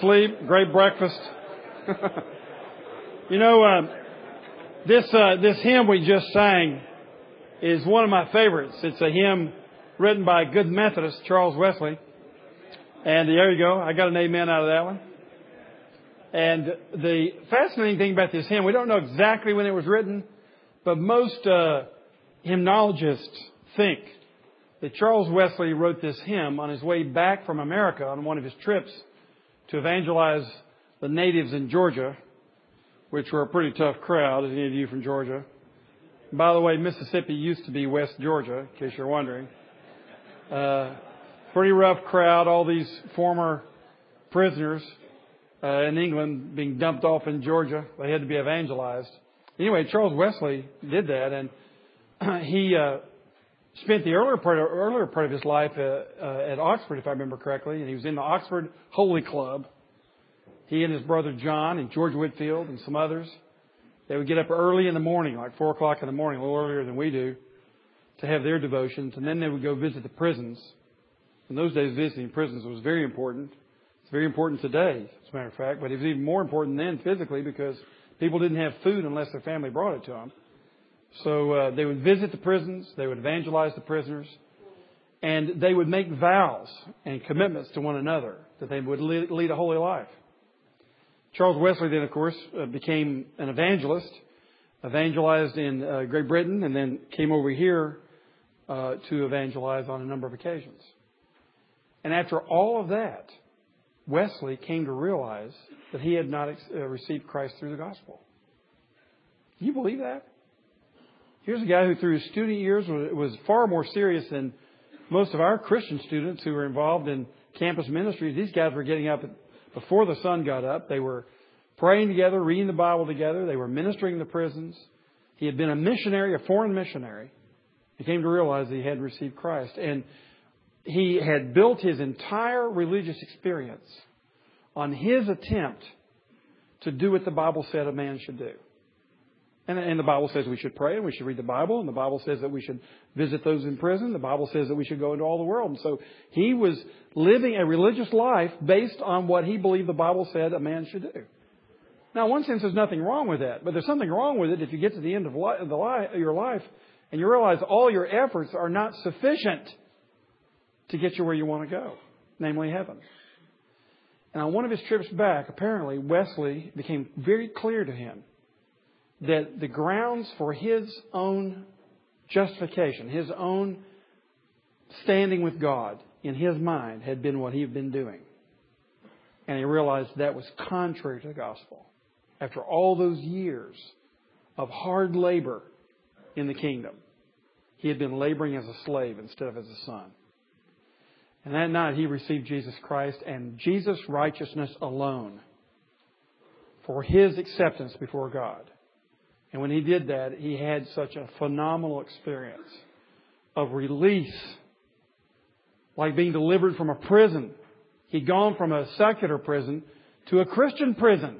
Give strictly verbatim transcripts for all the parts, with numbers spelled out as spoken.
sleep, great breakfast. You know, uh, this uh, this hymn we just sang is one of my favorites. It's a hymn written by a good Methodist, Charles Wesley. And there you go. I got an amen out of that one. And the fascinating thing about this hymn, we don't know exactly when it was written, but most uh, hymnologists think that Charles Wesley wrote this hymn on his way back from America on one of his trips to evangelize the natives in Georgia, which were a pretty tough crowd, as any of you from Georgia. By the way, Mississippi used to be West Georgia, in case you're wondering. Uh, pretty rough crowd, all these former prisoners uh, in England being dumped off in Georgia. They had to be evangelized. Anyway, Charles Wesley did that, and he uh, spent the earlier part of, earlier part of his life uh, uh, at Oxford, if I remember correctly, and he was in the Oxford Holy Club. He and his brother John and George Whitfield and some others, they would get up early in the morning, like four o'clock in the morning, a little earlier than we do, to have their devotions. And then they would go visit the prisons. In those days, visiting prisons was very important. It's very important today, as a matter of fact. But it was even more important then physically because people didn't have food unless their family brought it to them. So uh, they would visit the prisons. They would evangelize the prisoners. And they would make vows and commitments to one another that they would lead a holy life. Charles Wesley then, of course, uh, became an evangelist, evangelized in uh, Great Britain, and then came over here uh, to evangelize on a number of occasions. And after all of that, Wesley came to realize that he had not ex- uh, received Christ through the gospel. Can you believe that? Here's a guy who, through his student years, was, was far more serious than most of our Christian students who were involved in campus ministries. These guys were getting up at before the sun got up. They were praying together, reading the Bible together. They were ministering in the prisons. He had been a missionary, a foreign missionary. He came to realize that he had received Christ. And he had built his entire religious experience on his attempt to do what the Bible said a man should do. And, and the Bible says we should pray and we should read the Bible. And the Bible says that we should visit those in prison. The Bible says that we should go into all the world. And so he was living a religious life based on what he believed the Bible said a man should do. Now, in one sense, there's nothing wrong with that. But there's something wrong with it if you get to the end of li- the li- your life and you realize all your efforts are not sufficient to get you where you want to go, namely heaven. And on one of his trips back, apparently, Wesley became very clear to him that the grounds for his own justification, his own standing with God in his mind had been what he had been doing. And he realized that was contrary to the gospel. After all those years of hard labor in the kingdom, he had been laboring as a slave instead of as a son. And that night he received Jesus Christ and Jesus' righteousness alone for his acceptance before God. And when he did that, he had such a phenomenal experience of release, like being delivered from a prison. He'd gone from a secular prison to a Christian prison.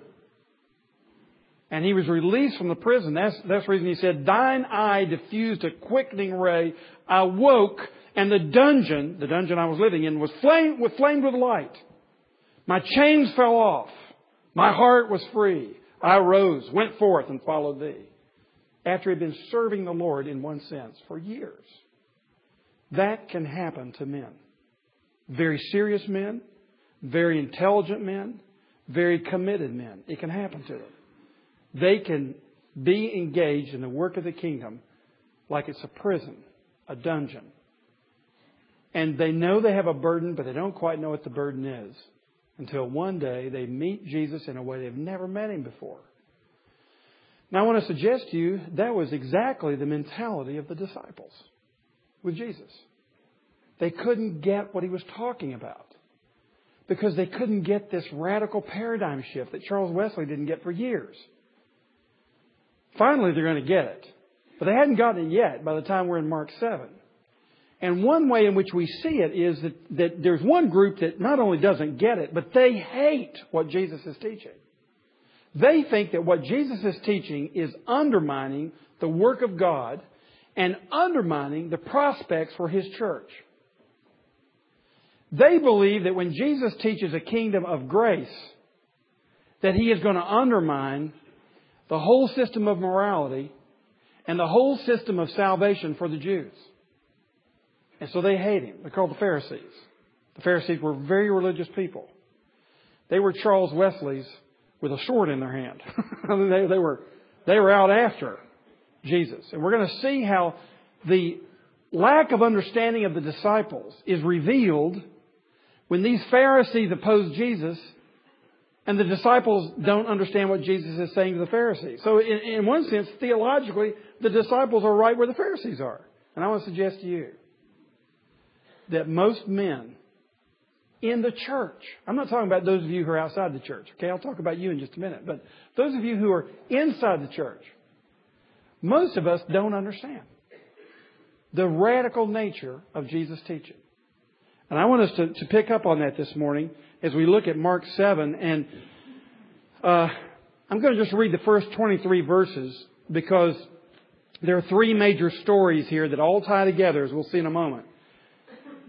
And he was released from the prison. That's, that's the reason he said, "Thine eye diffused a quickening ray. I woke, and the dungeon, the dungeon I was living in, was flamed with, flamed with light. My chains fell off. My heart was free. I rose, went forth, and followed thee." After he'd been serving the Lord in one sense for years. That can happen to men. Very serious men, very intelligent men, very committed men. It can happen to them. They can be engaged in the work of the kingdom like it's a prison, a dungeon. And they know they have a burden, but they don't quite know what the burden is. Until one day they meet Jesus in a way they've never met him before. Now I want to suggest to you that was exactly the mentality of the disciples with Jesus. They couldn't get what he was talking about because they couldn't get this radical paradigm shift that Charles Wesley didn't get for years. Finally, they're going to get it. But they hadn't gotten it yet by the time we're in Mark seven. And one way in which we see it is that, that there's one group that not only doesn't get it, but they hate what Jesus is teaching. They think that what Jesus is teaching is undermining the work of God and undermining the prospects for his church. They believe that when Jesus teaches a kingdom of grace, that he is going to undermine the whole system of morality and the whole system of salvation for the Jews. And so they hate him. They're called the Pharisees. The Pharisees were very religious people. They were Charles Wesley's with a sword in their hand. they, they were they were out after Jesus. And we're going to see how the lack of understanding of the disciples is revealed when these Pharisees oppose Jesus and the disciples don't understand what Jesus is saying to the Pharisees. So in, in one sense, theologically, the disciples are right where the Pharisees are. And I want to suggest to you that most men in the church, I'm not talking about those of you who are outside the church, okay? I'll talk about you in just a minute. But those of you who are inside the church, most of us don't understand the radical nature of Jesus' teaching. And I want us to, to pick up on that this morning as we look at Mark seven. And uh, I'm going to just read the first twenty-three verses because there are three major stories here that all tie together, as we'll see in a moment.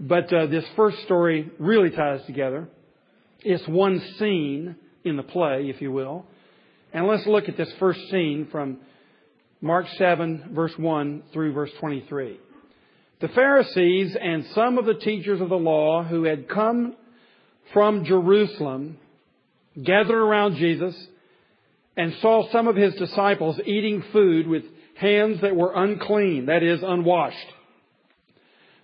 But uh, this first story really ties together. It's one scene in the play, if you will. And let's look at this first scene from Mark seven, verse one through verse twenty-three. The Pharisees and some of the teachers of the law who had come from Jerusalem gathered around Jesus and saw some of his disciples eating food with hands that were unclean, that is, unwashed.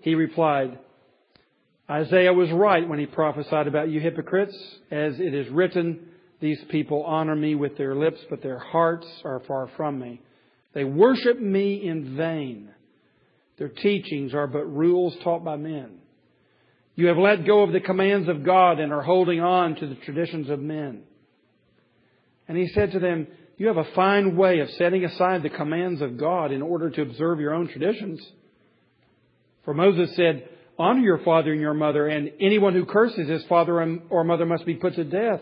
He replied, "Isaiah was right when he prophesied about you hypocrites. As it is written, these people honor me with their lips, but their hearts are far from me. They worship me in vain. Their teachings are but rules taught by men. You have let go of the commands of God and are holding on to the traditions of men." And he said to them, "You have a fine way of setting aside the commands of God in order to observe your own traditions. For Moses said, 'Honor your father and your mother, and anyone who curses his father or mother must be put to death.'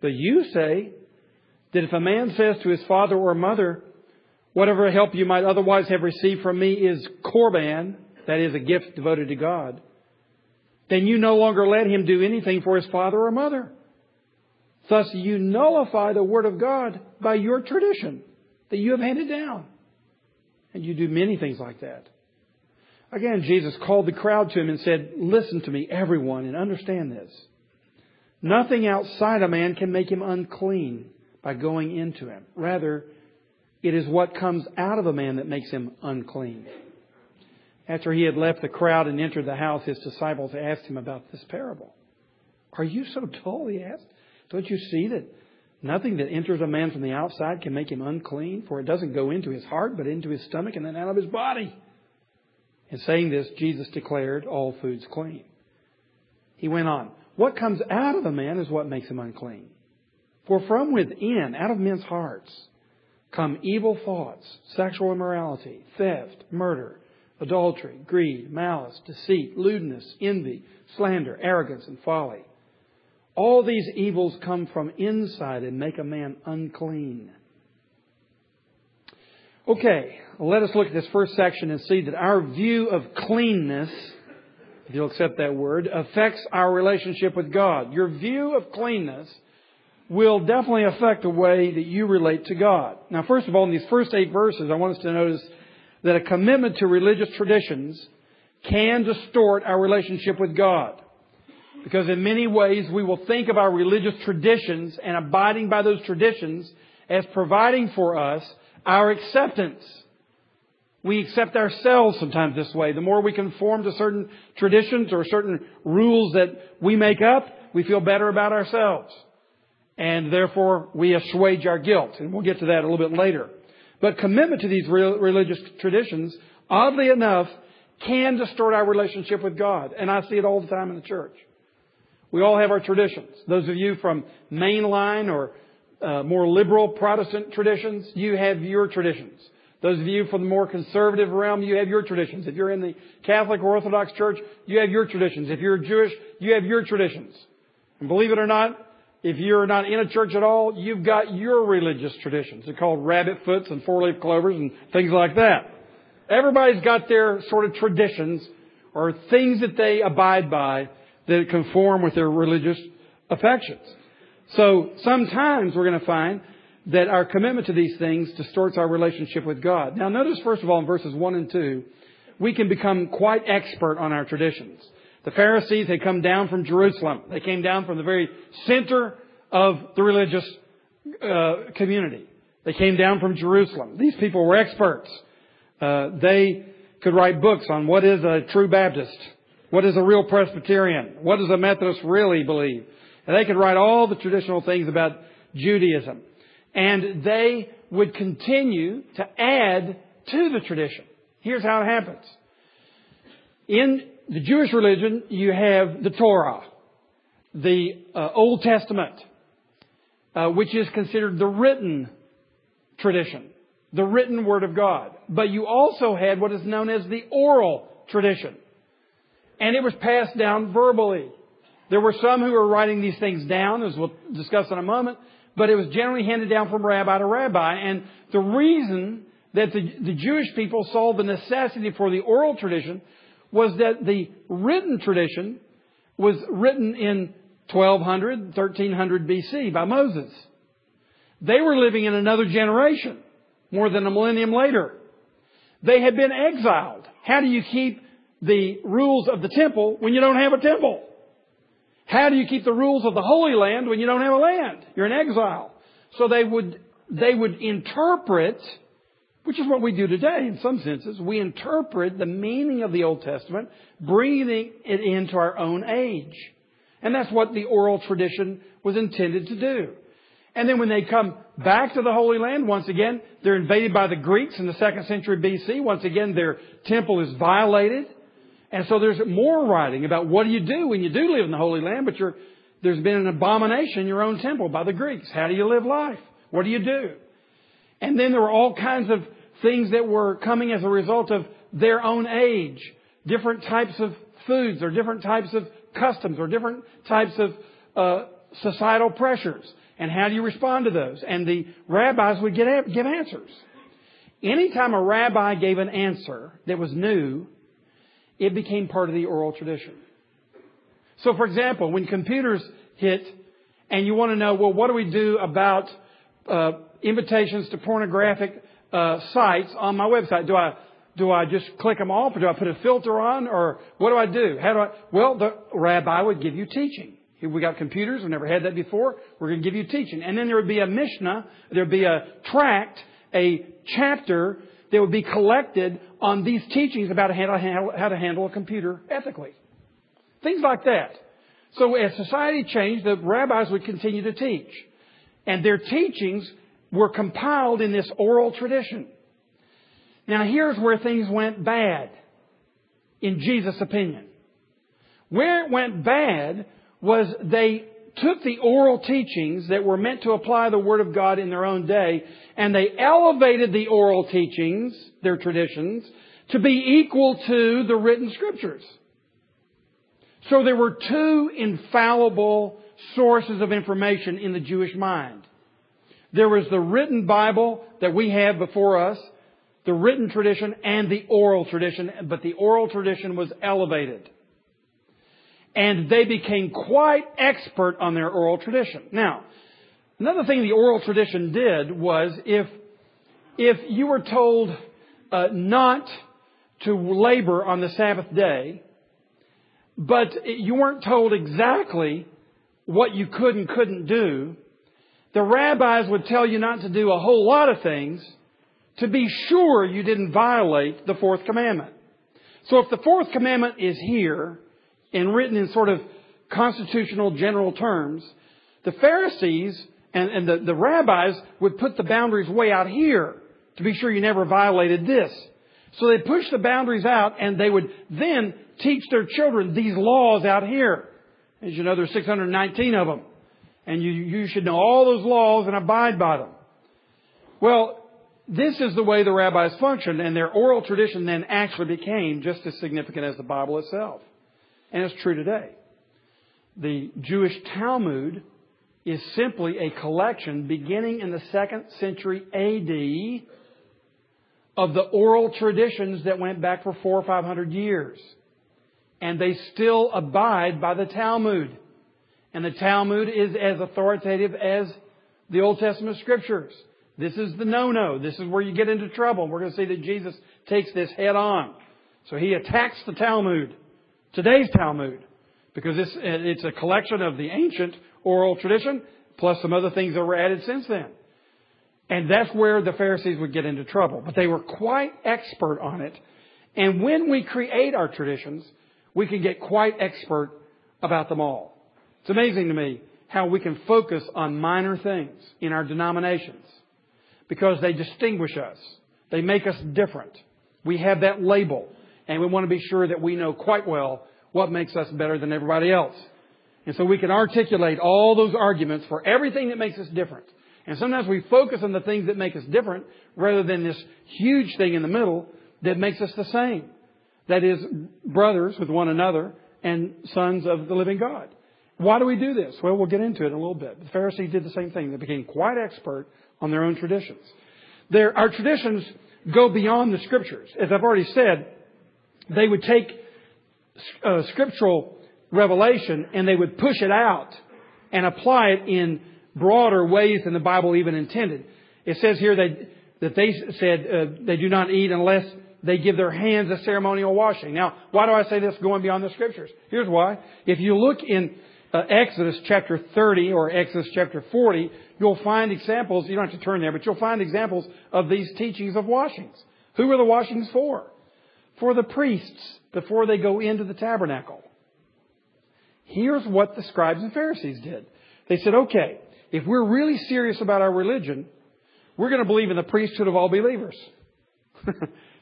But you say that if a man says to his father or mother, 'Whatever help you might otherwise have received from me is Korban,' that is, a gift devoted to God, then you no longer let him do anything for his father or mother. Thus you nullify the word of God by your tradition that you have handed down. And you do many things like that." Again, Jesus called the crowd to him and said, "Listen to me, everyone, and understand this. Nothing outside a man can make him unclean by going into him. Rather, it is what comes out of a man that makes him unclean." After he had left the crowd and entered the house, his disciples asked him about this parable. "Are you so dull?" he asked. "Don't you see that nothing that enters a man from the outside can make him unclean? For it doesn't go into his heart, but into his stomach and then out of his body." In saying this, Jesus declared all foods clean. He went on, "What comes out of a man is what makes him unclean. For from within, out of men's hearts, come evil thoughts, sexual immorality, theft, murder, adultery, greed, malice, deceit, lewdness, envy, slander, arrogance, and folly. All these evils come from inside and make a man unclean." Okay, let us look at this first section and see that our view of cleanness, if you'll accept that word, affects our relationship with God. Your view of cleanness will definitely affect the way that you relate to God. Now, first of all, in these first eight verses, I want us to notice that a commitment to religious traditions can distort our relationship with God. Because in many ways, we will think of our religious traditions and abiding by those traditions as providing for us our acceptance. We accept ourselves sometimes this way. The more we conform to certain traditions or certain rules that we make up, we feel better about ourselves. And therefore, we assuage our guilt. And we'll get to that a little bit later. But commitment to these real religious traditions, oddly enough, can distort our relationship with God. And I see it all the time in the church. We all have our traditions. Those of you from mainline or uh, more liberal Protestant traditions, you have your traditions. Those of you from the more conservative realm, you have your traditions. If you're in the Catholic or Orthodox Church, you have your traditions. If you're Jewish, you have your traditions. And believe it or not, if you're not in a church at all, you've got your religious traditions. They're called rabbit foots and four-leaf clovers and things like that. Everybody's got their sort of traditions or things that they abide by that conform with their religious affections. So sometimes we're going to find that our commitment to these things distorts our relationship with God. Now notice, first of all, in verses one and two, we can become quite expert on our traditions. The Pharisees had come down from Jerusalem. They came down from the very center of the religious uh, community. They came down from Jerusalem. These people were experts. Uh, they could write books on what is a true Baptist, what is a real Presbyterian, what does a Methodist really believe. And they could write all the traditional things about Judaism. And they would continue to add to the tradition. Here's how it happens. In the Jewish religion, you have the Torah, the uh, Old Testament, uh, which is considered the written tradition, the written Word of God. But you also had what is known as the oral tradition. And it was passed down verbally. There were some who were writing these things down, as we'll discuss in a moment, but it was generally handed down from rabbi to rabbi. And the reason that the, the Jewish people saw the necessity for the oral tradition was that the written tradition was written in twelve hundred, thirteen hundred B C by Moses. They were living in another generation, more than a millennium later. They had been exiled. How do you keep the rules of the temple when you don't have a temple? How do you keep the rules of the Holy Land when you don't have a land? You're in exile. So they would, they would interpret, which is what we do today in some senses. We interpret the meaning of the Old Testament, bringing it into our own age. And that's what the oral tradition was intended to do. And then when they come back to the Holy Land, once again, they're invaded by the Greeks in the second century B C. Once again, their temple is violated. And so there's more writing about what do you do when you do live in the Holy Land, but you're, there's been an abomination in your own temple by the Greeks. How do you live life? What do you do? And then there were all kinds of things that were coming as a result of their own age. Different types of foods or different types of customs or different types of uh, societal pressures. And how do you respond to those? And the rabbis would get a- give answers. Anytime a rabbi gave an answer that was new, it became part of the oral tradition. So, for example, when computers hit and you want to know, well, what do we do about uh invitations to pornographic uh, sites on my website? Do I do I just click them off, or do I put a filter on, or what do I do? How do I? Well, the rabbi would give you teaching. Here we got computers. We've never had that before. We're going to give you teaching, and then there would be a mishnah. There'd be a tract, a chapter that would be collected on these teachings about how to handle, how to handle a computer ethically, things like that. So as society changed, the rabbis would continue to teach, and their teachings were compiled in this oral tradition. Now, here's where things went bad, in Jesus' opinion. Where it went bad was they took the oral teachings that were meant to apply the Word of God in their own day, and they elevated the oral teachings, their traditions, to be equal to the written Scriptures. So there were two infallible sources of information in the Jewish mind. There was the written Bible that we have before us, the written tradition, and the oral tradition. But the oral tradition was elevated. And they became quite expert on their oral tradition. Now, another thing the oral tradition did was if if you were told uh, not to labor on the Sabbath day, but you weren't told exactly what you could and couldn't do, the rabbis would tell you not to do a whole lot of things to be sure you didn't violate the fourth commandment. So if the fourth commandment is here and written in sort of constitutional general terms, the Pharisees and, and the, the rabbis would put the boundaries way out here to be sure you never violated this. So they pushed the boundaries out, and they would then teach their children these laws out here. As you know, there's six hundred nineteen of them. And you, you should know all those laws and abide by them. Well, this is the way the rabbis functioned, and their oral tradition then actually became just as significant as the Bible itself. And it's true today. The Jewish Talmud is simply a collection beginning in the second century A D of the oral traditions that went back for four or five hundred years. And they still abide by the Talmud. And the Talmud is as authoritative as the Old Testament Scriptures. This is the no-no. This is where you get into trouble. We're going to see that Jesus takes this head on. So he attacks the Talmud, today's Talmud, because it's, it's a collection of the ancient oral tradition, plus some other things that were added since then. And that's where the Pharisees would get into trouble. But they were quite expert on it. And when we create our traditions, we can get quite expert about them all. It's amazing to me how we can focus on minor things in our denominations, because they distinguish us. They make us different. We have that label, and we want to be sure that we know quite well what makes us better than everybody else. And so we can articulate all those arguments for everything that makes us different. And sometimes we focus on the things that make us different rather than this huge thing in the middle that makes us the same. That is, brothers with one another and sons of the living God. Why do we do this? Well, we'll get into it in a little bit. The Pharisees did the same thing. They became quite expert on their own traditions. Their, our traditions go beyond the Scriptures. As I've already said, they would take uh, scriptural revelation and they would push it out and apply it in broader ways than the Bible even intended. It says here that, that they said uh, they do not eat unless they give their hands a ceremonial washing. Now, why do I say this going beyond the Scriptures? Here's why. If you look in Uh, Exodus chapter thirty or Exodus chapter forty, you'll find examples, you don't have to turn there, but you'll find examples of these teachings of washings. Who are the washings for? For the priests, before they go into the tabernacle. Here's what the scribes and Pharisees did. They said, okay, if we're really serious about our religion, we're going to believe in the priesthood of all believers.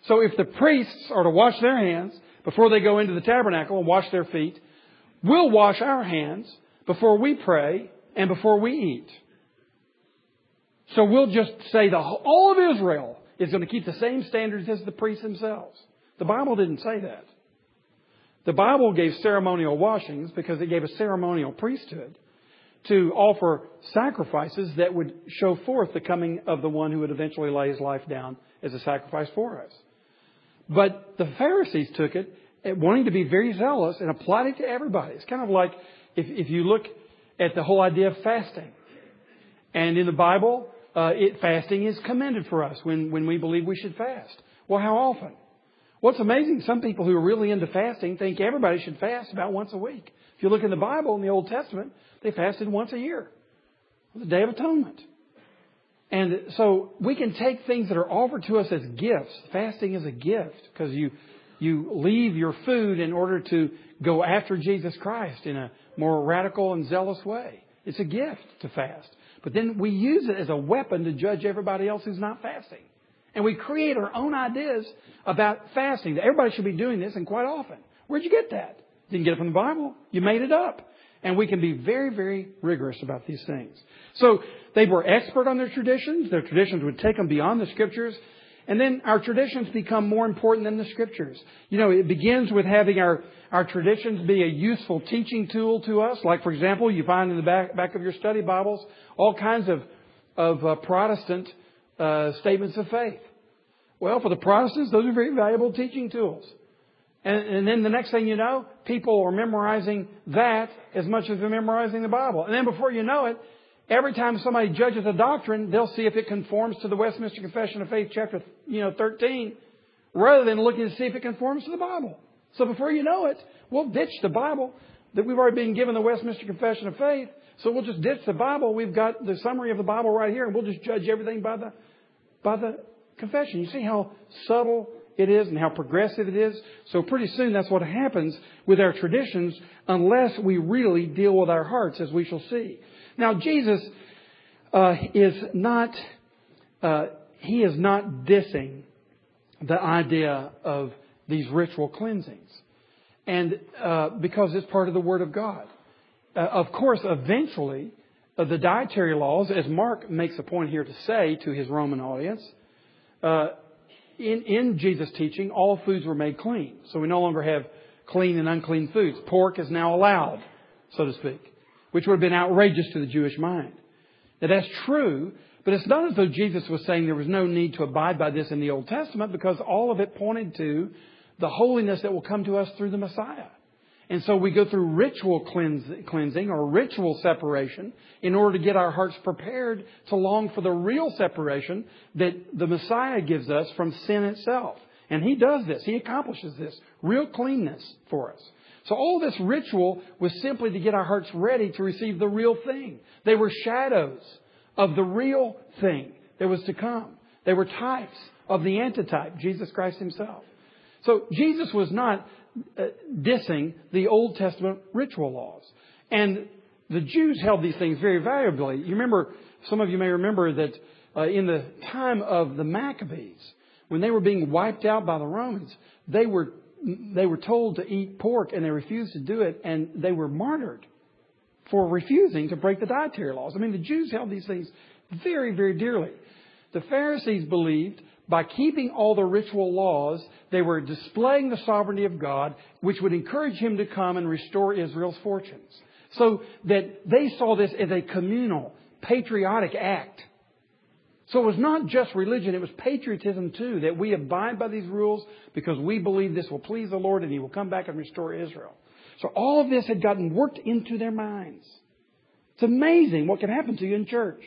So if the priests are to wash their hands before they go into the tabernacle and wash their feet, we'll wash our hands before we pray and before we eat. So we'll just say the whole, all of Israel is going to keep the same standards as the priests themselves. The Bible didn't say that. The Bible gave ceremonial washings because it gave a ceremonial priesthood to offer sacrifices that would show forth the coming of the one who would eventually lay his life down as a sacrifice for us. But the Pharisees took it, wanting to be very zealous, and applied it to everybody. It's kind of like if, if you look at the whole idea of fasting. And in the Bible, uh, it, fasting is commended for us when, when we believe we should fast. Well, how often? Well, it's amazing. Some people who are really into fasting think everybody should fast about once a week. If you look in the Bible, in the Old Testament, they fasted once a year. The Day of Atonement. And so we can take things that are offered to us as gifts. Fasting is a gift because you... You leave your food in order to go after Jesus Christ in a more radical and zealous way. It's a gift to fast. But then we use it as a weapon to judge everybody else who's not fasting. And we create our own ideas about fasting, that everybody should be doing this, and quite often. Where'd you get that? Didn't get it from the Bible. You made it up. And we can be very, very rigorous about these things. So they were expert on their traditions. Their traditions would take them beyond the Scriptures. And then our traditions become more important than the Scriptures. You know, it begins with having our, our traditions be a useful teaching tool to us. Like, for example, you find in the back, back of your study Bibles all kinds of, of uh, Protestant uh, statements of faith. Well, for the Protestants, those are very valuable teaching tools. And, and then the next thing you know, people are memorizing that as much as they're memorizing the Bible. And then before you know it, every time somebody judges a doctrine, they'll see if it conforms to the Westminster Confession of Faith, chapter you know thirteen, rather than looking to see if it conforms to the Bible. So before you know it, we'll ditch the Bible that we've already been given the Westminster Confession of Faith. So we'll just ditch the Bible. We've got the summary of the Bible right here, and we'll just judge everything by the by the confession. You see how subtle it is and how progressive it is. So pretty soon that's what happens with our traditions, unless we really deal with our hearts, as we shall see. Now, Jesus uh, is not, uh, he is not dissing the idea of these ritual cleansings, and uh, because it's part of the Word of God. Uh, of course, eventually, uh, the dietary laws, as Mark makes a point here to say to his Roman audience, uh, in, in Jesus' teaching, all foods were made clean. So we no longer have clean and unclean foods. Pork is now allowed, so to speak, which would have been outrageous to the Jewish mind. Now, that's true, but it's not as though Jesus was saying there was no need to abide by this in the Old Testament, because all of it pointed to the holiness that will come to us through the Messiah. And so we go through ritual cleansing or ritual separation in order to get our hearts prepared to long for the real separation that the Messiah gives us from sin itself. And he does this. He accomplishes this real cleanness for us. So all this ritual was simply to get our hearts ready to receive the real thing. They were shadows of the real thing that was to come. They were types of the antitype, Jesus Christ himself. So Jesus was not uh, dissing the Old Testament ritual laws. And the Jews held these things very valuably. You remember, some of you may remember that uh, in the time of the Maccabees, when they were being wiped out by the Romans, they were they were told to eat pork and they refused to do it. And they were martyred for refusing to break the dietary laws. I mean, the Jews held these things very, very dearly. The Pharisees believed by keeping all the ritual laws, they were displaying the sovereignty of God, which would encourage him to come and restore Israel's fortunes. So that they saw this as a communal, patriotic act. So it was not just religion, it was patriotism too, that we abide by these rules because we believe this will please the Lord and he will come back and restore Israel. So all of this had gotten worked into their minds. It's amazing what can happen to you in church.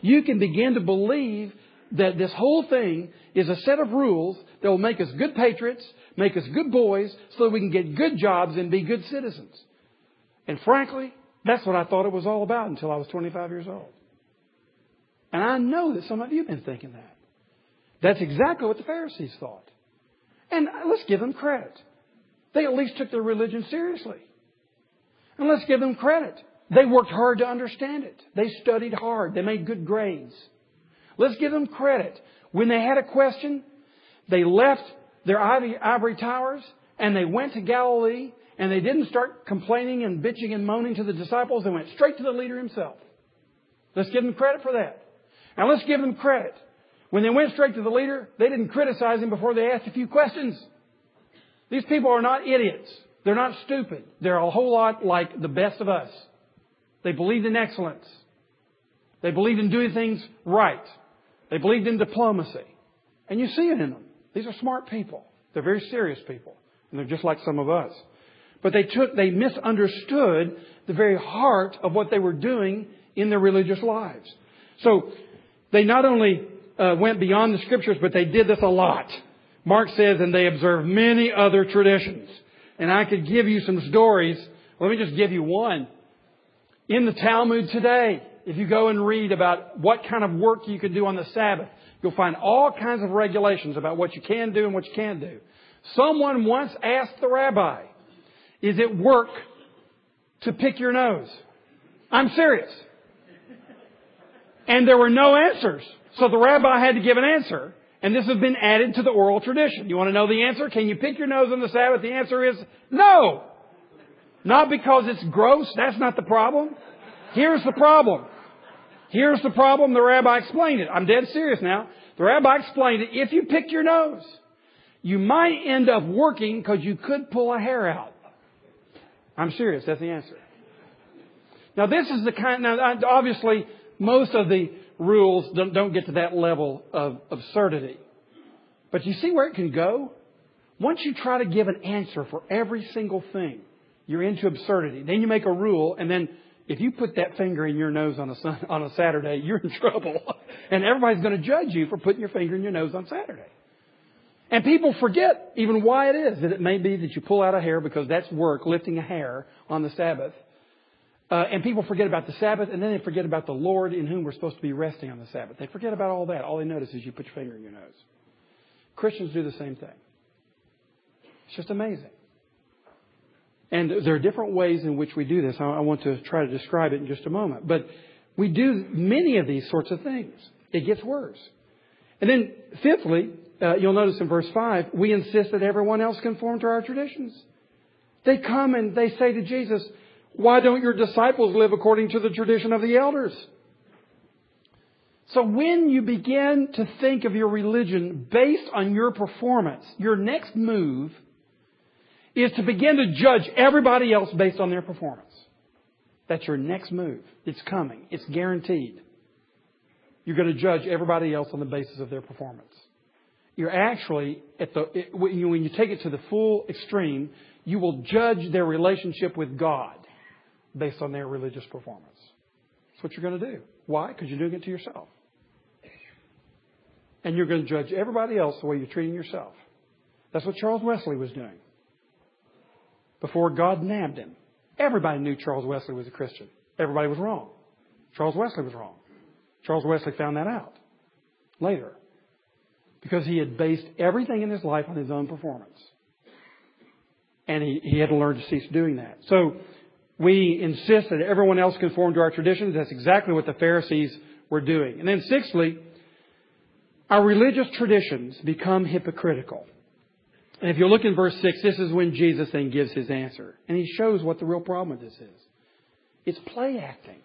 You can begin to believe that this whole thing is a set of rules that will make us good patriots, make us good boys, so that we can get good jobs and be good citizens. And frankly, that's what I thought it was all about until I was twenty-five years old. And I know that some of you have been thinking that. That's exactly what the Pharisees thought. And let's give them credit. They at least took their religion seriously. And let's give them credit. They worked hard to understand it. They studied hard. They made good grades. Let's give them credit. When they had a question, they left their ivory towers and they went to Galilee, and they didn't start complaining and bitching and moaning to the disciples. They went straight to the leader himself. Let's give them credit for that. And let's give them credit. When they went straight to the leader, they didn't criticize him before they asked a few questions. These people are not idiots. They're not stupid. They're a whole lot like the best of us. They believed in excellence. They believed in doing things right. They believed in diplomacy. And you see it in them. These are smart people. They're very serious people. And they're just like some of us. But they took, they misunderstood the very heart of what they were doing in their religious lives. So they not only uh, went beyond the scriptures, but they did this a lot. Mark says, and they observed many other traditions. And I could give you some stories. Let me just give you one. In the Talmud today, if you go and read about what kind of work you can do on the Sabbath, you'll find all kinds of regulations about what you can do and what you can't do. Someone once asked the rabbi, is it work to pick your nose? I'm serious. And there were no answers. So the rabbi had to give an answer. And this has been added to the oral tradition. You want to know the answer? Can you pick your nose on the Sabbath? The answer is no. Not because it's gross. That's not the problem. Here's the problem. Here's the problem. The rabbi explained it. I'm dead serious now. The rabbi explained it. If you pick your nose, you might end up working because you could pull a hair out. I'm serious. That's the answer. Now, this is the kind... Now, obviously, most of the rules don't, don't get to that level of absurdity. But you see where it can go? Once you try to give an answer for every single thing, you're into absurdity. Then you make a rule, and then if you put that finger in your nose on a sun, on a Saturday, you're in trouble. And everybody's going to judge you for putting your finger in your nose on Saturday. And people forget even why it is that it may be that you pull out a hair, because that's work, lifting a hair on the Sabbath. Uh, and people forget about the Sabbath, and then they forget about the Lord in whom we're supposed to be resting on the Sabbath. They forget about all that. All they notice is you put your finger in your nose. Christians do the same thing. It's just amazing. And there are different ways in which we do this. I want to try to describe it in just a moment. But we do many of these sorts of things. It gets worse. And then fifthly, uh, you'll notice in verse five, we insist that everyone else conform to our traditions. They come and they say to Jesus, Why don't your disciples live according to the tradition of the elders? So when you begin to think of your religion based on your performance, your next move is to begin to judge everybody else based on their performance. That's your next move. It's coming. It's guaranteed. You're going to judge everybody else on the basis of their performance. You're actually, at the it, when, you, when you take it to the full extreme, you will judge their relationship with God based on their religious performance. That's what you're going to do. Why? Because you're doing it to yourself. And you're going to judge everybody else the way you're treating yourself. That's what Charles Wesley was doing before God nabbed him. Everybody knew Charles Wesley was a Christian. Everybody was wrong. Charles Wesley was wrong. Charles Wesley found that out later because he had based everything in his life on his own performance. And he, he had to learn to cease doing that. So we insist that everyone else conform to our traditions. That's exactly what the Pharisees were doing. And then sixthly, our religious traditions become hypocritical. And if you look in verse six, this is when Jesus then gives his answer. And he shows what the real problem with this is. It's play acting.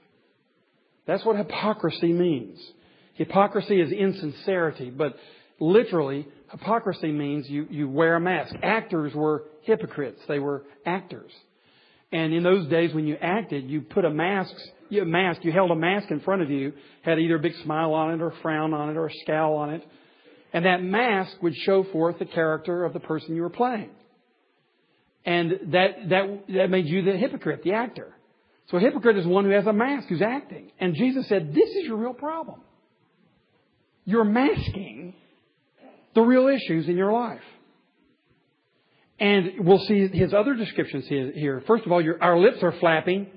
That's what hypocrisy means. Hypocrisy is insincerity, but literally hypocrisy means you, you wear a mask. Actors were hypocrites. They were actors. And in those days when you acted, you put a mask, you, mask, you held a mask in front of you, had either a big smile on it or a frown on it or a scowl on it. And that mask would show forth the character of the person you were playing. And that, that, that made you the hypocrite, the actor. So a hypocrite is one who has a mask, who's acting. And Jesus said, this is your real problem. You're masking the real issues in your life. And we'll see his other descriptions here. First of all, your, our lips are flapping.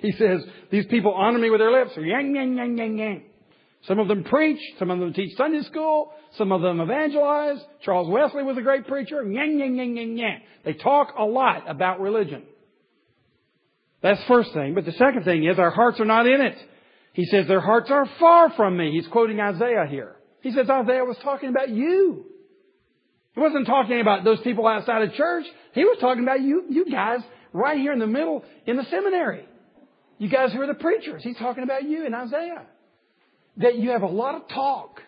He says, these people honor me with their lips. Yang, yang, yang, yang, yang. Some of them preach. Some of them teach Sunday school. Some of them evangelize. Charles Wesley was a great preacher. Yang, yang, yang, yang, yang. They talk a lot about religion. That's the first thing. But the second thing is our hearts are not in it. He says their hearts are far from me. He's quoting Isaiah here. He says Isaiah was talking about you. He wasn't talking about those people outside of church. He was talking about you, you guys right here in the middle in the seminary. You guys who are the preachers. He's talking about you in Isaiah. That you have a lot of talk,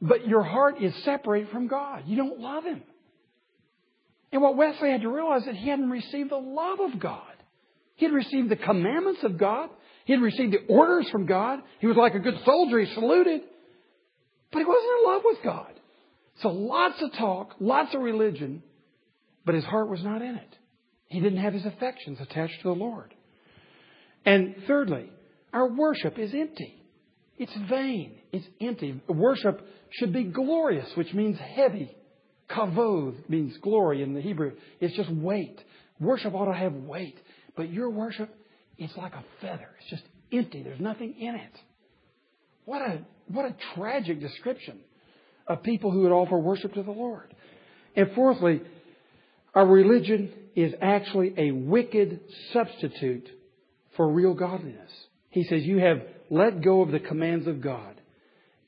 but your heart is separated from God. You don't love Him. And what Wesley had to realize is that he hadn't received the love of God. He had received the commandments of God. He had received the orders from God. He was like a good soldier. He saluted. But he wasn't in love with God. So lots of talk, lots of religion, but his heart was not in it. He didn't have his affections attached to the Lord. And thirdly, our worship is empty. It's vain. It's empty. Worship should be glorious, which means heavy. Kavod means glory in the Hebrew. It's just weight. Worship ought to have weight. But your worship, it's like a feather. It's just empty. There's nothing in it. What a what a tragic description of people who would offer worship to the Lord. And fourthly, our religion is actually a wicked substitute for real godliness. He says you have let go of the commands of God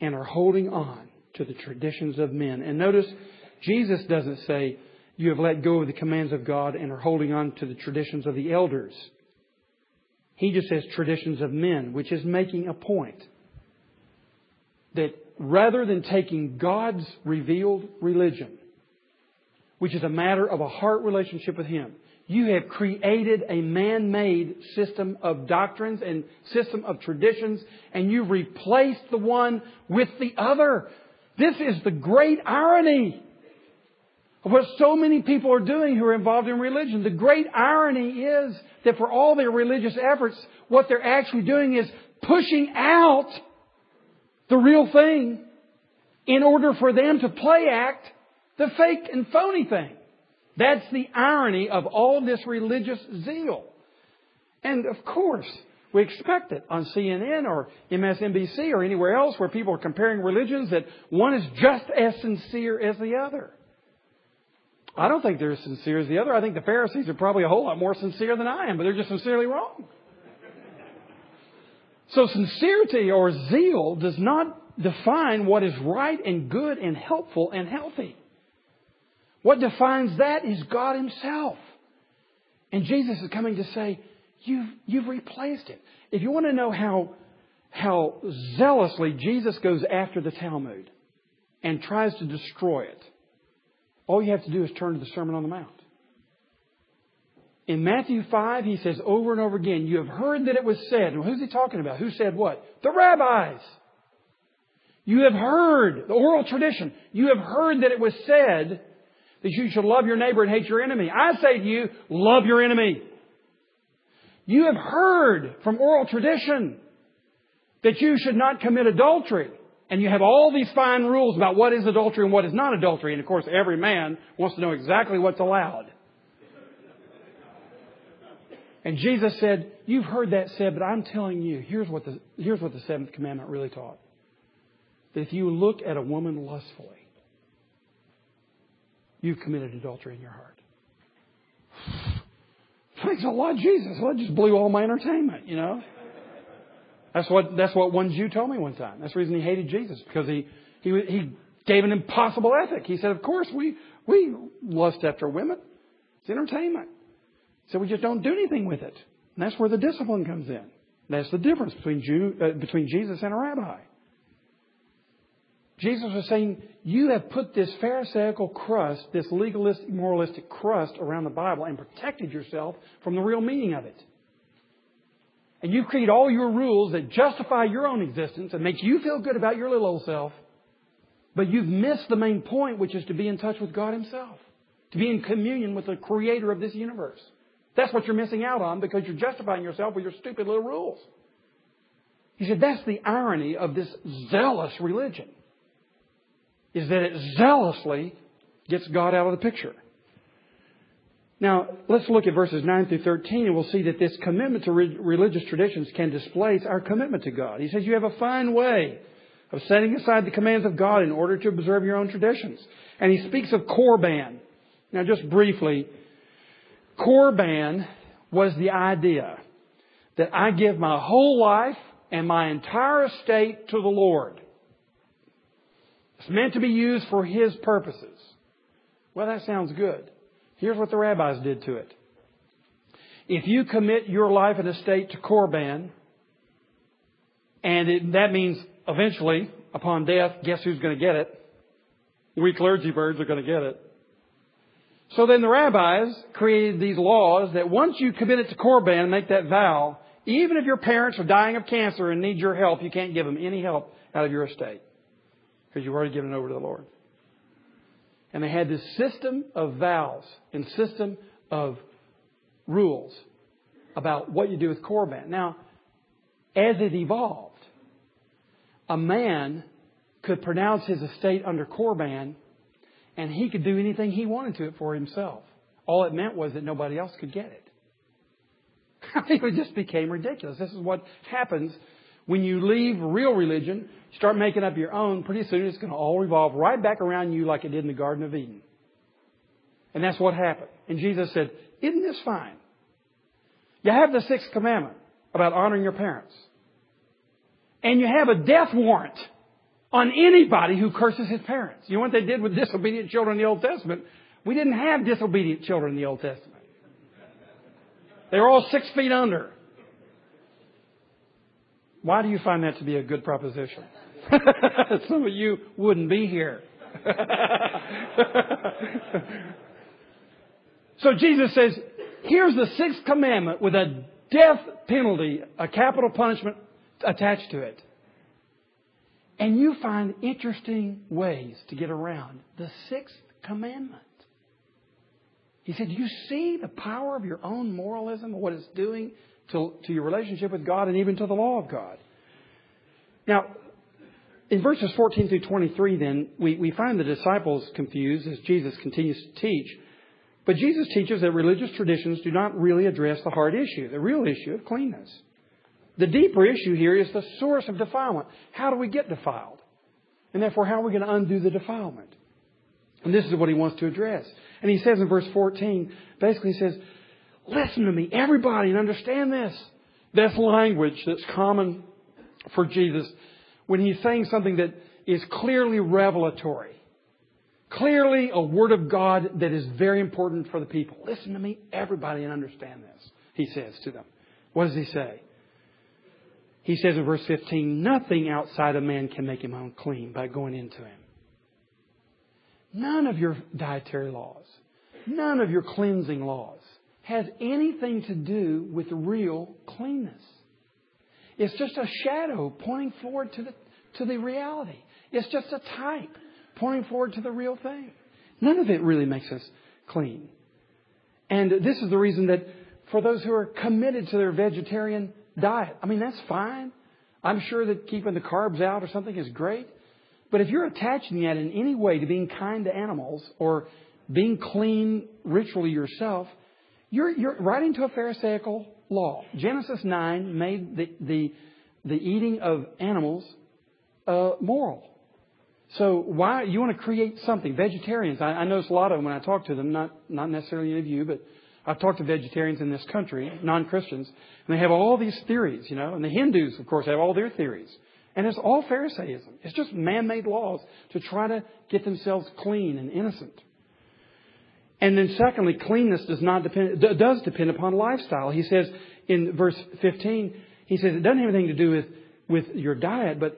and are holding on to the traditions of men. And notice Jesus doesn't say, you have let go of the commands of God and are holding on to the traditions of the elders. He just says traditions of men, which is making a point that rather than taking God's revealed religion, which is a matter of a heart relationship with Him, you have created a man-made system of doctrines and system of traditions, and you've replaced the one with the other. This is the great irony of what so many people are doing who are involved in religion. The great irony is that for all their religious efforts, what they're actually doing is pushing out the real thing in order for them to play act the fake and phony thing. That's the irony of all this religious zeal. And of course, we expect it on C N N or M S N B C or anywhere else where people are comparing religions that one is just as sincere as the other. I don't think they're as sincere as the other. I think the Pharisees are probably a whole lot more sincere than I am, but they're just sincerely wrong. So sincerity or zeal does not define what is right and good and helpful and healthy. What defines that is God Himself. And Jesus is coming to say, you've, you've replaced it. If you want to know how, how zealously Jesus goes after the Talmud and tries to destroy it, all you have to do is turn to the Sermon on the Mount. In Matthew five, he says over and over again, you have heard that it was said. And who's he talking about? Who said what? The rabbis. You have heard, the oral tradition, you have heard that it was said that you should love your neighbor and hate your enemy. I say to you, love your enemy. You have heard from oral tradition that you should not commit adultery. And you have all these fine rules about what is adultery and what is not adultery. And of course, every man wants to know exactly what's allowed. And Jesus said, you've heard that said, but I'm telling you, here's what the, here's what the seventh commandment really taught. That if you look at a woman lustfully, you've committed adultery in your heart. Thanks a lot, Jesus. Well, that just blew all my entertainment, you know. That's what that's what one Jew told me one time. That's the reason he hated Jesus, because he he he gave an impossible ethic. He said, of course, we we lust after women. It's entertainment. So we just don't do anything with it. And that's where the discipline comes in. That's the difference between Jew, uh, between Jesus and a rabbi. Jesus was saying, you have put this Pharisaical crust, this legalistic, moralistic crust around the Bible and protected yourself from the real meaning of it. And you create all your rules that justify your own existence and make you feel good about your little old self. But you've missed the main point, which is to be in touch with God himself, to be in communion with the creator of this universe. That's what you're missing out on because you're justifying yourself with your stupid little rules. He said, that's the irony of this zealous religion, is that it zealously gets God out of the picture. Now, let's look at verses nine through thirteen, and we'll see that this commitment to re- religious traditions can displace our commitment to God. He says, you have a fine way of setting aside the commands of God in order to observe your own traditions. And he speaks of Korban. Now, just briefly, Korban was the idea that I give my whole life and my entire estate to the Lord. It's meant to be used for his purposes. Well, that sounds good. Here's what the rabbis did to it. If you commit your life and estate to Korban, and it, that means eventually, upon death, guess who's going to get it? We clergy birds are going to get it. So then the rabbis created these laws that once you commit it to Korban and make that vow, even if your parents are dying of cancer and need your help, you can't give them any help out of your estate, because you've already given it over to the Lord. And they had this system of vows and system of rules about what you do with Korban. Now, as it evolved, a man could pronounce his estate under Korban, and he could do anything he wanted to it for himself. All it meant was that nobody else could get it. I mean, it just became ridiculous. This is what happens when you leave real religion, start making up your own. Pretty soon it's going to all revolve right back around you like it did in the Garden of Eden. And that's what happened. And Jesus said, isn't this fine? You have the sixth commandment about honoring your parents. And you have a death warrant on anybody who curses his parents. You know what they did with disobedient children in the Old Testament? We didn't have disobedient children in the Old Testament. They were all six feet under. Why do you find that to be a good proposition? Some of you wouldn't be here. So Jesus says, here's the sixth commandment with a death penalty, a capital punishment attached to it. And you find interesting ways to get around the sixth commandment. He said, do you see the power of your own moralism and what it's doing To, to your relationship with God and even to the law of God? Now, in verses fourteen through twenty-three, then, we, we find the disciples confused as Jesus continues to teach. But Jesus teaches that religious traditions do not really address the hard issue, the real issue of cleanness. The deeper issue here is the source of defilement. How do we get defiled? And therefore, how are we going to undo the defilement? And this is what he wants to address. And he says in verse fourteen, basically he says, listen to me, everybody, and understand this. That's language that's common for Jesus when he's saying something that is clearly revelatory, Clearly a word of God that is very important for the people. Listen to me, everybody, and understand this, he says to them. What does he say? He says in verse fifteen, nothing outside of man can make him unclean by going into him. None of your dietary laws, none of your cleansing laws has anything to do with real cleanness. It's just a shadow pointing forward to the, to the reality. It's just a type pointing forward to the real thing. None of it really makes us clean. And this is the reason that for those who are committed to their vegetarian diet, I mean, that's fine. I'm sure that keeping the carbs out or something is great. But if you're attaching that in any way to being kind to animals or being clean ritually yourself, you're, you're right into a Pharisaical law. Genesis nine made the, the, the eating of animals uh, moral. So why you want to create something? Vegetarians, I, I notice a lot of them when I talk to them, not, not necessarily any of you, but I've talked to vegetarians in this country, non-Christians, and they have all these theories, you know, and the Hindus, of course, have all their theories. And it's all Pharisaism. It's just man-made laws to try to get themselves clean and innocent. And then secondly, cleanness does not depend, does depend upon lifestyle. He says in verse fifteen, he says it doesn't have anything to do with, with your diet, but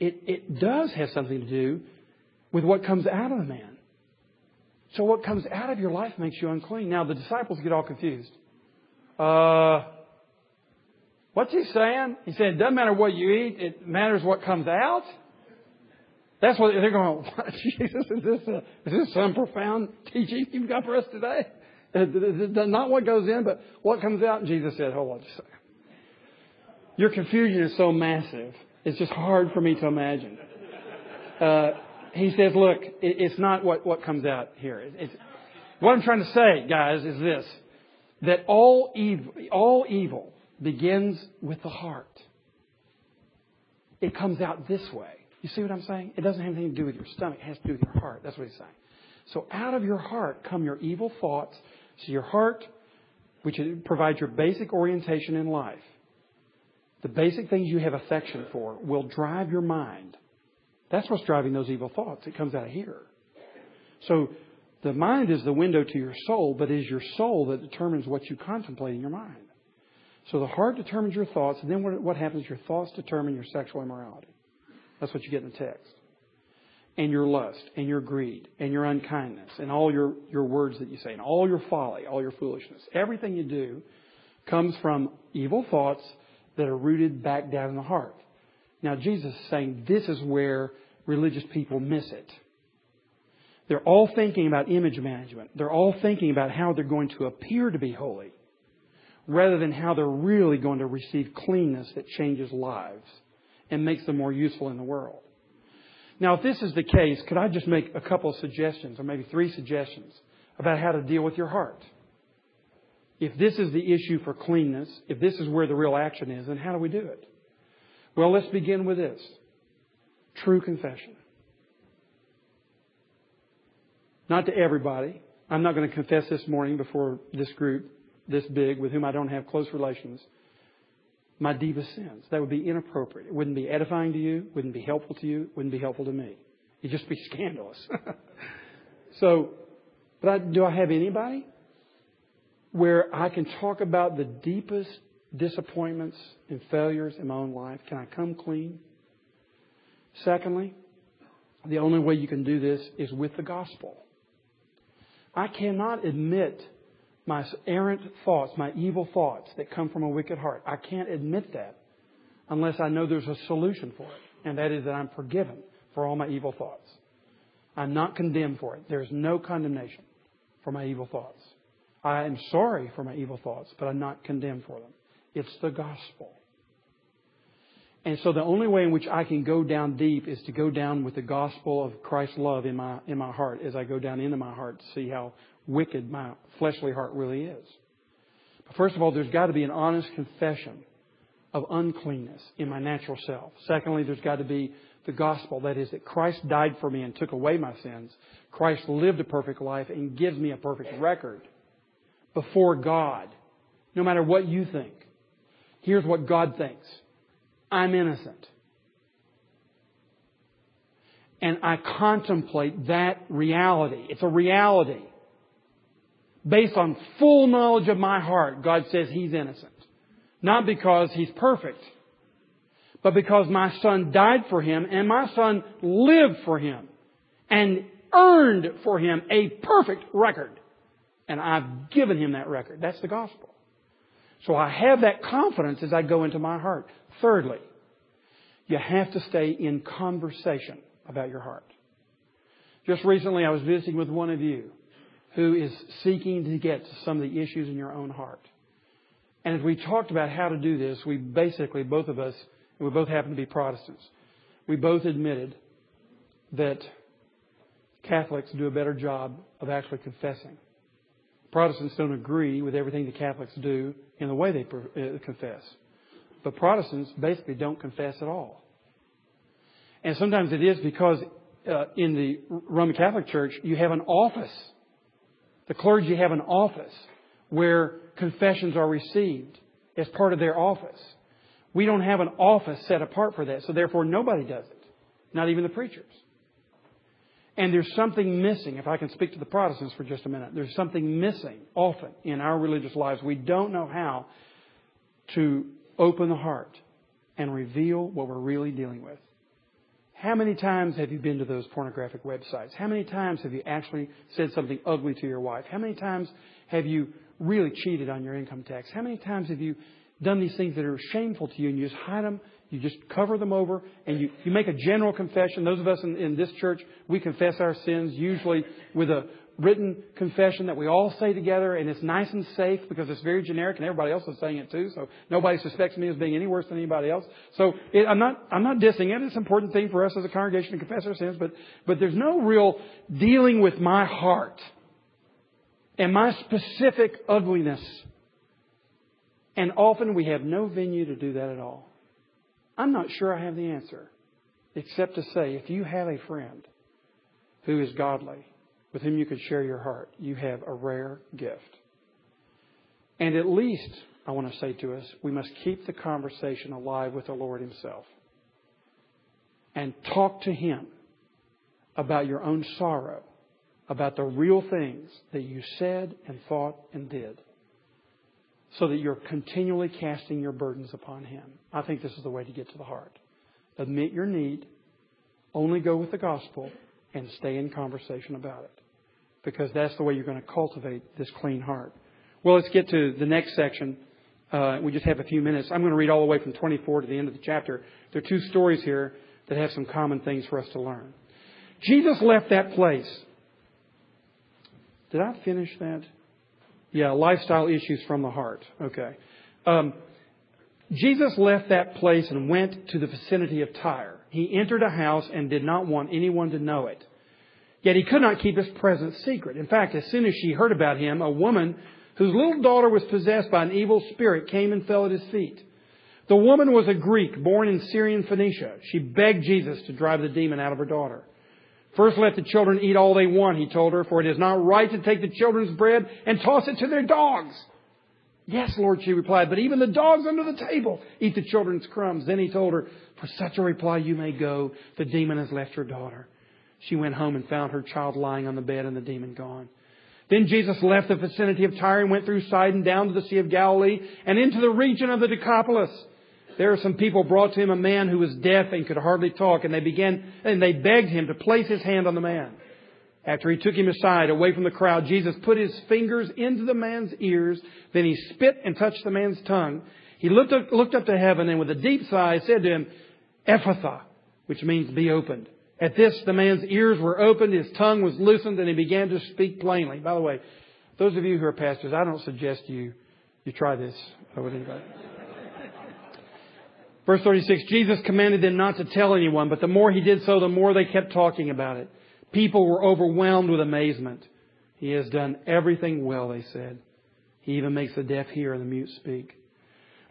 it, it does have something to do with what comes out of the man. So what comes out of your life makes you unclean. Now, the disciples get all confused. Uh, what's he saying? He said, it doesn't matter what you eat. It matters what comes out. That's what they're going, what, Jesus, is this, a, is this some profound teaching you've got for us today? Not what goes in, but what comes out. And Jesus said, hold on just a second. Your confusion is so massive. It's just hard for me to imagine. Uh, He says, look, it's not what, what comes out here. It's, what I'm trying to say, guys, is this, that all evil, all evil begins with the heart. It comes out this way. You see what I'm saying? It doesn't have anything to do with your stomach. It has to do with your heart. That's what he's saying. So out of your heart come your evil thoughts. So your heart, which provides your basic orientation in life, the basic things you have affection for will drive your mind. That's what's driving those evil thoughts. It comes out of here. So the mind is the window to your soul, but it is your soul that determines what you contemplate in your mind. So the heart determines your thoughts, and then what happens? Your thoughts determine your sexual immorality. That's what you get in the text. And your lust, and your greed, and your unkindness, and all your, your words that you say, and all your folly, all your foolishness. Everything you do comes from evil thoughts that are rooted back down in the heart. Now, Jesus is saying this is where religious people miss it. They're all thinking about image management. They're all thinking about how they're going to appear to be holy rather than how they're really going to receive cleanness that changes lives and makes them more useful in the world. Now, if this is the case, could I just make a couple of suggestions or maybe three suggestions about how to deal with your heart? If this is the issue for cleanness, if this is where the real action is, then how do we do it? Well, let's begin with this. True confession. Not to everybody. I'm not going to confess this morning before this group, this big, with whom I don't have close relations, my deepest sins. That would be inappropriate. It wouldn't be edifying to you. Wouldn't be helpful to you. Wouldn't be helpful to me. It'd just be scandalous. So, but I, do I have anybody where I can talk about the deepest disappointments and failures in my own life? Can I come clean? Secondly, the only way you can do this is with the gospel. I cannot admit my errant thoughts, my evil thoughts that come from a wicked heart. I can't admit that unless I know there's a solution for it, and that is that I'm forgiven for all my evil thoughts. I'm not condemned for it. There's no condemnation for my evil thoughts. I am sorry for my evil thoughts, but I'm not condemned for them. It's the gospel. And so the only way in which I can go down deep is to go down with the gospel of Christ's love in my in my heart as I go down into my heart to see how wicked my fleshly heart really is. But first of all, there's got to be an honest confession of uncleanness in my natural self. Secondly, there's got to be the gospel. That is that Christ died for me and took away my sins. Christ lived a perfect life and gives me a perfect record before God. No matter what you think. Here's what God thinks. I'm innocent. and I contemplate that reality. It's a reality. Based on full knowledge of my heart, God says he's innocent. Not because he's perfect, but because my son died for him and my son lived for him and earned for him a perfect record. And I've given him that record. That's the gospel. So I have that confidence as I go into my heart. Thirdly, you have to stay in conversation about your heart. Just recently, I was visiting with one of you who is seeking to get to some of the issues in your own heart. And as we talked about how to do this, we basically, both of us, and we both happen to be Protestants, we both admitted that Catholics do a better job of actually confessing. Protestants don't agree with everything the Catholics do in the way they confess. But Protestants basically don't confess at all. And sometimes it is because uh, in the Roman Catholic Church, you have an office. The clergy have an office where confessions are received as part of their office. We don't have an office set apart for that, so therefore nobody does it, not even the preachers. And there's something missing, if I can speak to the Protestants for just a minute, there's something missing often in our religious lives. We don't know how to open the heart and reveal what we're really dealing with. How many times have you been to those pornographic websites? How many times have you actually said something ugly to your wife? How many times have you really cheated on your income tax? How many times have you done these things that are shameful to you and you just hide them, you just cover them over, and you, you make a general confession? Those of us in, in this church, we confess our sins usually with a written confession that we all say together, and it's nice and safe because it's very generic and everybody else is saying it too, so nobody suspects me as being any worse than anybody else. So it, I'm not I'm not dissing it. It's an important thing for us as a congregation to confess our sins, but but there's no real dealing with my heart and my specific ugliness. And often we have no venue to do that at all. I'm not sure I have the answer, except to say if you have a friend who is godly, with whom you could share your heart, you have a rare gift. And at least, I want to say to us, we must keep the conversation alive with the Lord himself. And talk to him about your own sorrow, about the real things that you said and thought and did, so that you're continually casting your burdens upon him. I think this is the way to get to the heart. Admit your need, only go with the gospel, and stay in conversation about it. Because that's the way you're going to cultivate this clean heart. Well, let's get to the next section. Uh, we just have a few minutes. I'm going to read all the way from twenty-four to the end of the chapter. There are two stories here that have some common things for us to learn. Jesus left that place. Did I finish that? Yeah, lifestyle issues from the heart. Okay. Um, Jesus left that place and went to the vicinity of Tyre. He entered a house and did not want anyone to know it. Yet he could not keep his presence secret. In fact, as soon as she heard about him, a woman whose little daughter was possessed by an evil spirit came and fell at his feet. The woman was a Greek born in Syrian Phoenicia. She begged Jesus to drive the demon out of her daughter. First, let the children eat all they want, he told her, for it is not right to take the children's bread and toss it to their dogs. Yes, Lord, she replied, but even the dogs under the table eat the children's crumbs. Then he told her, for such a reply you may go. The demon has left your daughter. She went home and found her child lying on the bed and the demon gone. Then Jesus left the vicinity of Tyre and went through Sidon down to the Sea of Galilee and into the region of the Decapolis. There are some people brought to him a man who was deaf and could hardly talk, and they began and they begged him to place his hand on the man. After he took him aside, away from the crowd, Jesus put his fingers into the man's ears. Then he spit and touched the man's tongue. He looked up, looked up to heaven and with a deep sigh said to him, Ephatha, which means be opened. At this, the man's ears were opened, his tongue was loosened, and he began to speak plainly. By the way, those of you who are pastors, I don't suggest you you try this with anybody. Verse thirty-six, Jesus commanded them not to tell anyone, but the more he did so, the more they kept talking about it. People were overwhelmed with amazement. He has done everything well, they said. He even makes the deaf hear and the mute speak.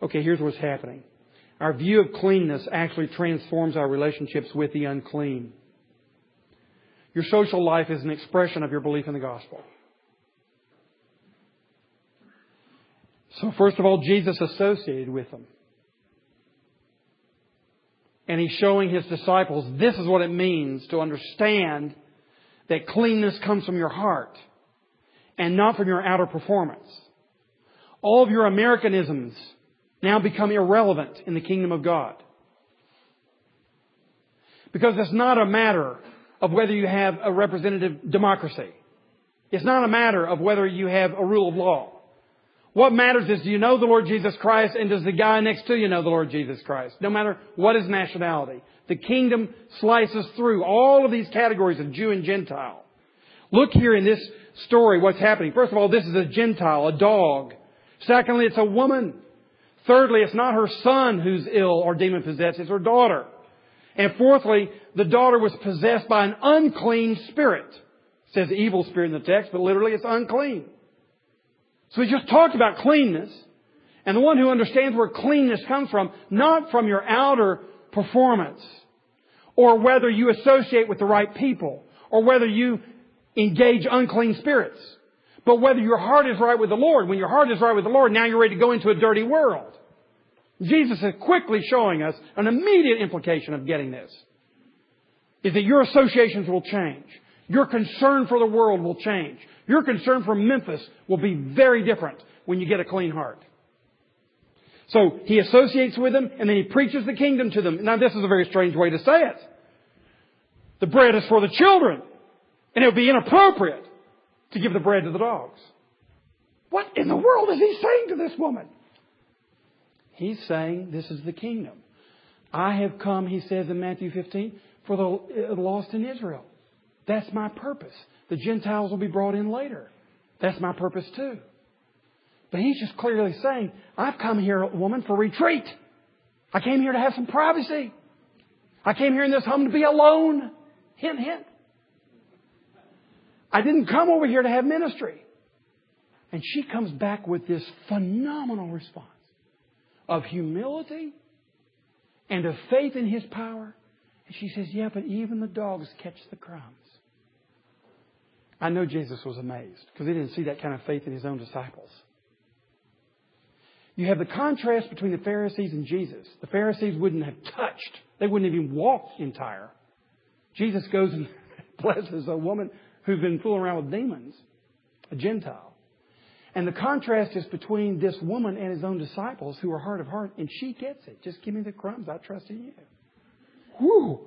Okay, here's what's happening. Our view of cleanness actually transforms our relationships with the unclean. Your social life is an expression of your belief in the gospel. So first of all, Jesus associated with them. And he's showing his disciples, this is what it means to understand that cleanness comes from your heart and not from your outer performance. All of your Americanisms now become irrelevant in the kingdom of God. Because it's not a matter of whether you have a representative democracy. It's not a matter of whether you have a rule of law. What matters is, do you know the Lord Jesus Christ, and does the guy next to you know the Lord Jesus Christ? No matter what his nationality. The kingdom slices through all of these categories of Jew and Gentile. Look here in this story what's happening. First of all, this is a Gentile, a dog. Secondly, it's a woman. Thirdly, it's not her son who's ill or demon-possessed, it's her daughter. And fourthly, the daughter was possessed by an unclean spirit. It says evil spirit in the text, but literally it's unclean. So we just talked about cleanness, and the one who understands where cleanness comes from, not from your outer performance, or whether you associate with the right people, or whether you engage unclean spirits, but whether your heart is right with the Lord. When your heart is right with the Lord, now you're ready to go into a dirty world. Jesus is quickly showing us an immediate implication of getting this, is that your associations will change. Your concern for the world will change. Your concern for Memphis will be very different when you get a clean heart. So he associates with them, and then he preaches the kingdom to them. Now, this is a very strange way to say it. The bread is for the children, and it would be inappropriate to give the bread to the dogs. What in the world is he saying to this woman? He's saying this is the kingdom. I have come, he says in Matthew fifteen, for the lost in Israel. That's my purpose. The Gentiles will be brought in later. That's my purpose too. But he's just clearly saying, I've come here, woman, for retreat. I came here to have some privacy. I came here in this home to be alone. Hint, hint. I didn't come over here to have ministry. And she comes back with this phenomenal response of humility and of faith in his power. And she says, yeah, but even the dogs catch the crumbs. I know Jesus was amazed because he didn't see that kind of faith in his own disciples. You have the contrast between the Pharisees and Jesus. The Pharisees wouldn't have touched. They wouldn't have even walked in Tyre. Jesus goes and blesses a woman who's been fooling around with demons, a Gentile. And the contrast is between this woman and his own disciples who are hard of heart, and she gets it. Just give me the crumbs. I trust in you. Whew.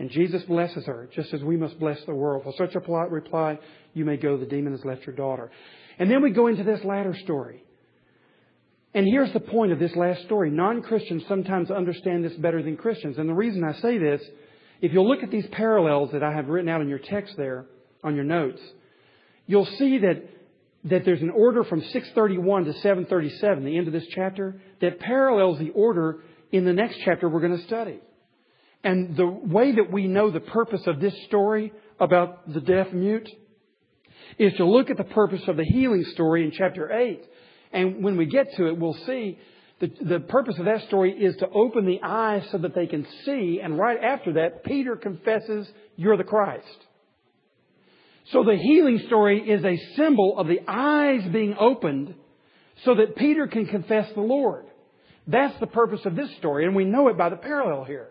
And Jesus blesses her, just as we must bless the world. For such a polite reply, you may go, the demon has left your daughter. And then we go into this latter story. And here's the point of this last story. Non-Christians sometimes understand this better than Christians. And the reason I say this, if you'll look at these parallels that I have written out in your text there, on your notes, you'll see that, that there's an order from six thirty-one to seven thirty-seven, the end of this chapter, that parallels the order in the next chapter we're going to study. And the way that we know the purpose of this story about the deaf mute is to look at the purpose of the healing story in chapter eight. And when we get to it, we'll see the, the purpose of that story is to open the eyes so that they can see. And right after that, Peter confesses, you're the Christ. So the healing story is a symbol of the eyes being opened so that Peter can confess the Lord. That's the purpose of this story. And we know it by the parallel here.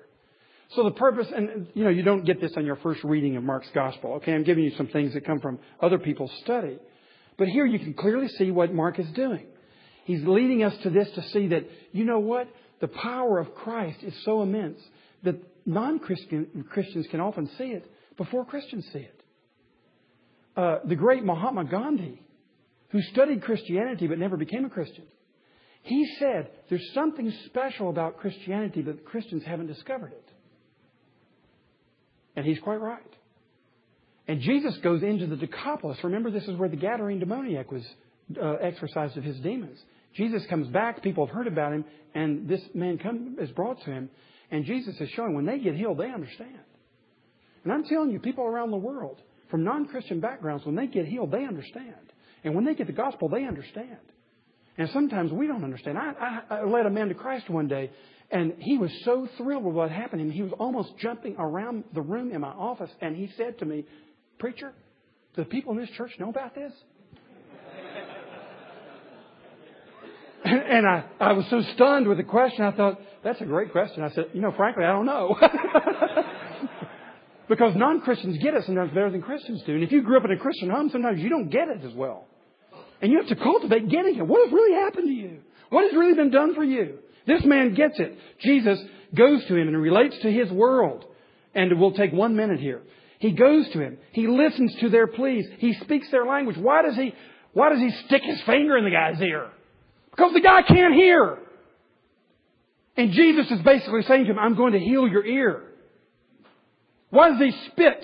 So the purpose, and you know, you don't get this on your first reading of Mark's Gospel. Okay, I'm giving you some things that come from other people's study. But here you can clearly see what Mark is doing. He's leading us to this to see that, you know what? The power of Christ is so immense that non-Christian Christians can often see it before Christians see it. Uh, the great Mahatma Gandhi, who studied Christianity but never became a Christian, he said there's something special about Christianity but Christians haven't discovered it. And he's quite right. And Jesus goes into the Decapolis. Remember, this is where the Gadarene demoniac was uh, exorcised of his demons. Jesus comes back. People have heard about him. And this man come, is brought to him. And Jesus is showing when they get healed, they understand. And I'm telling you, people around the world from non-Christian backgrounds, when they get healed, they understand. And when they get the gospel, they understand. And sometimes we don't understand. I, I, I led a man to Christ one day. And he was so thrilled with what happened. And he was almost jumping around the room in my office. And he said to me, preacher, do the people in this church know about this? And I, I was so stunned with the question, I thought, that's a great question. I said, you know, frankly, I don't know. Because non-Christians get it sometimes better than Christians do. And if you grew up in a Christian home, sometimes you don't get it as well. And you have to cultivate getting it. What has really happened to you? What has really been done for you? This man gets it. Jesus goes to him and relates to his world. And we'll take one minute here. He goes to him. He listens to their pleas. He speaks their language. Why does he, why does he stick his finger in the guy's ear? Because the guy can't hear. And Jesus is basically saying to him, I'm going to heal your ear. Why does he spit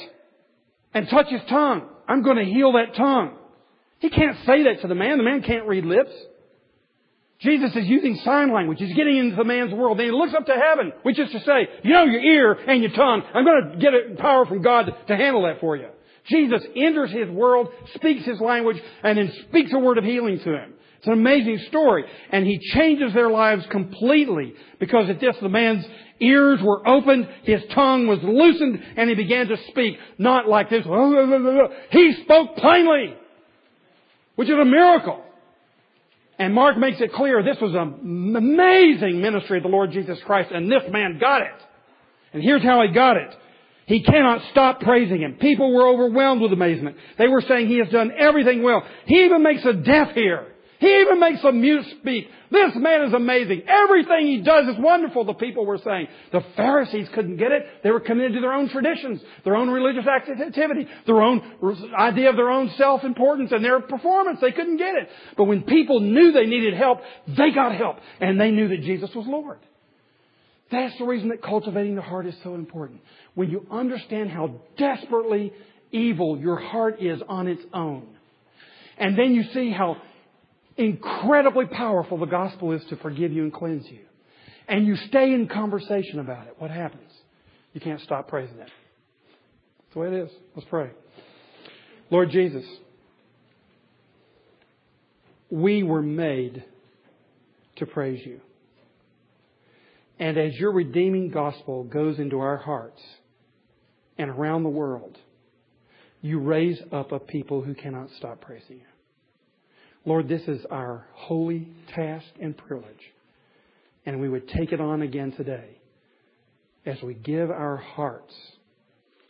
and touch his tongue? I'm going to heal that tongue. He can't say that to the man. The man can't read lips. Jesus is using sign language. He's getting into the man's world. Then he looks up to heaven, which is to say, you know, your ear and your tongue. I'm going to get a power from God to handle that for you. Jesus enters his world, speaks his language, and then speaks a word of healing to him. It's an amazing story. And he changes their lives completely because at this, the man's ears were opened, his tongue was loosened, and he began to speak. Not like this. He spoke plainly, which is a miracle. And Mark makes it clear this was an amazing ministry of the Lord Jesus Christ, and this man got it. And here's how he got it. He cannot stop praising Him. People were overwhelmed with amazement. They were saying He has done everything well. He even makes the deaf hear. He even makes the mute speak. This man is amazing. Everything He does is wonderful, the people were saying. The Pharisees couldn't get it. They were committed to their own traditions, their own religious activity, their own idea of their own self-importance and their performance. They couldn't get it. But when people knew they needed help, they got help. And they knew that Jesus was Lord. That's the reason that cultivating the heart is so important. When you understand how desperately evil your heart is on its own, and then you see how incredibly powerful the gospel is to forgive you and cleanse you, and you stay in conversation about it, what happens? You can't stop praising it. That's the way it is. Let's pray. Lord Jesus, we were made to praise you. And as your redeeming gospel goes into our hearts and around the world, you raise up a people who cannot stop praising you. Lord, this is our holy task and privilege. And we would take it on again today as we give our hearts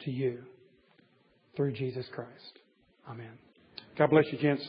to you through Jesus Christ. Amen. God bless you, gents.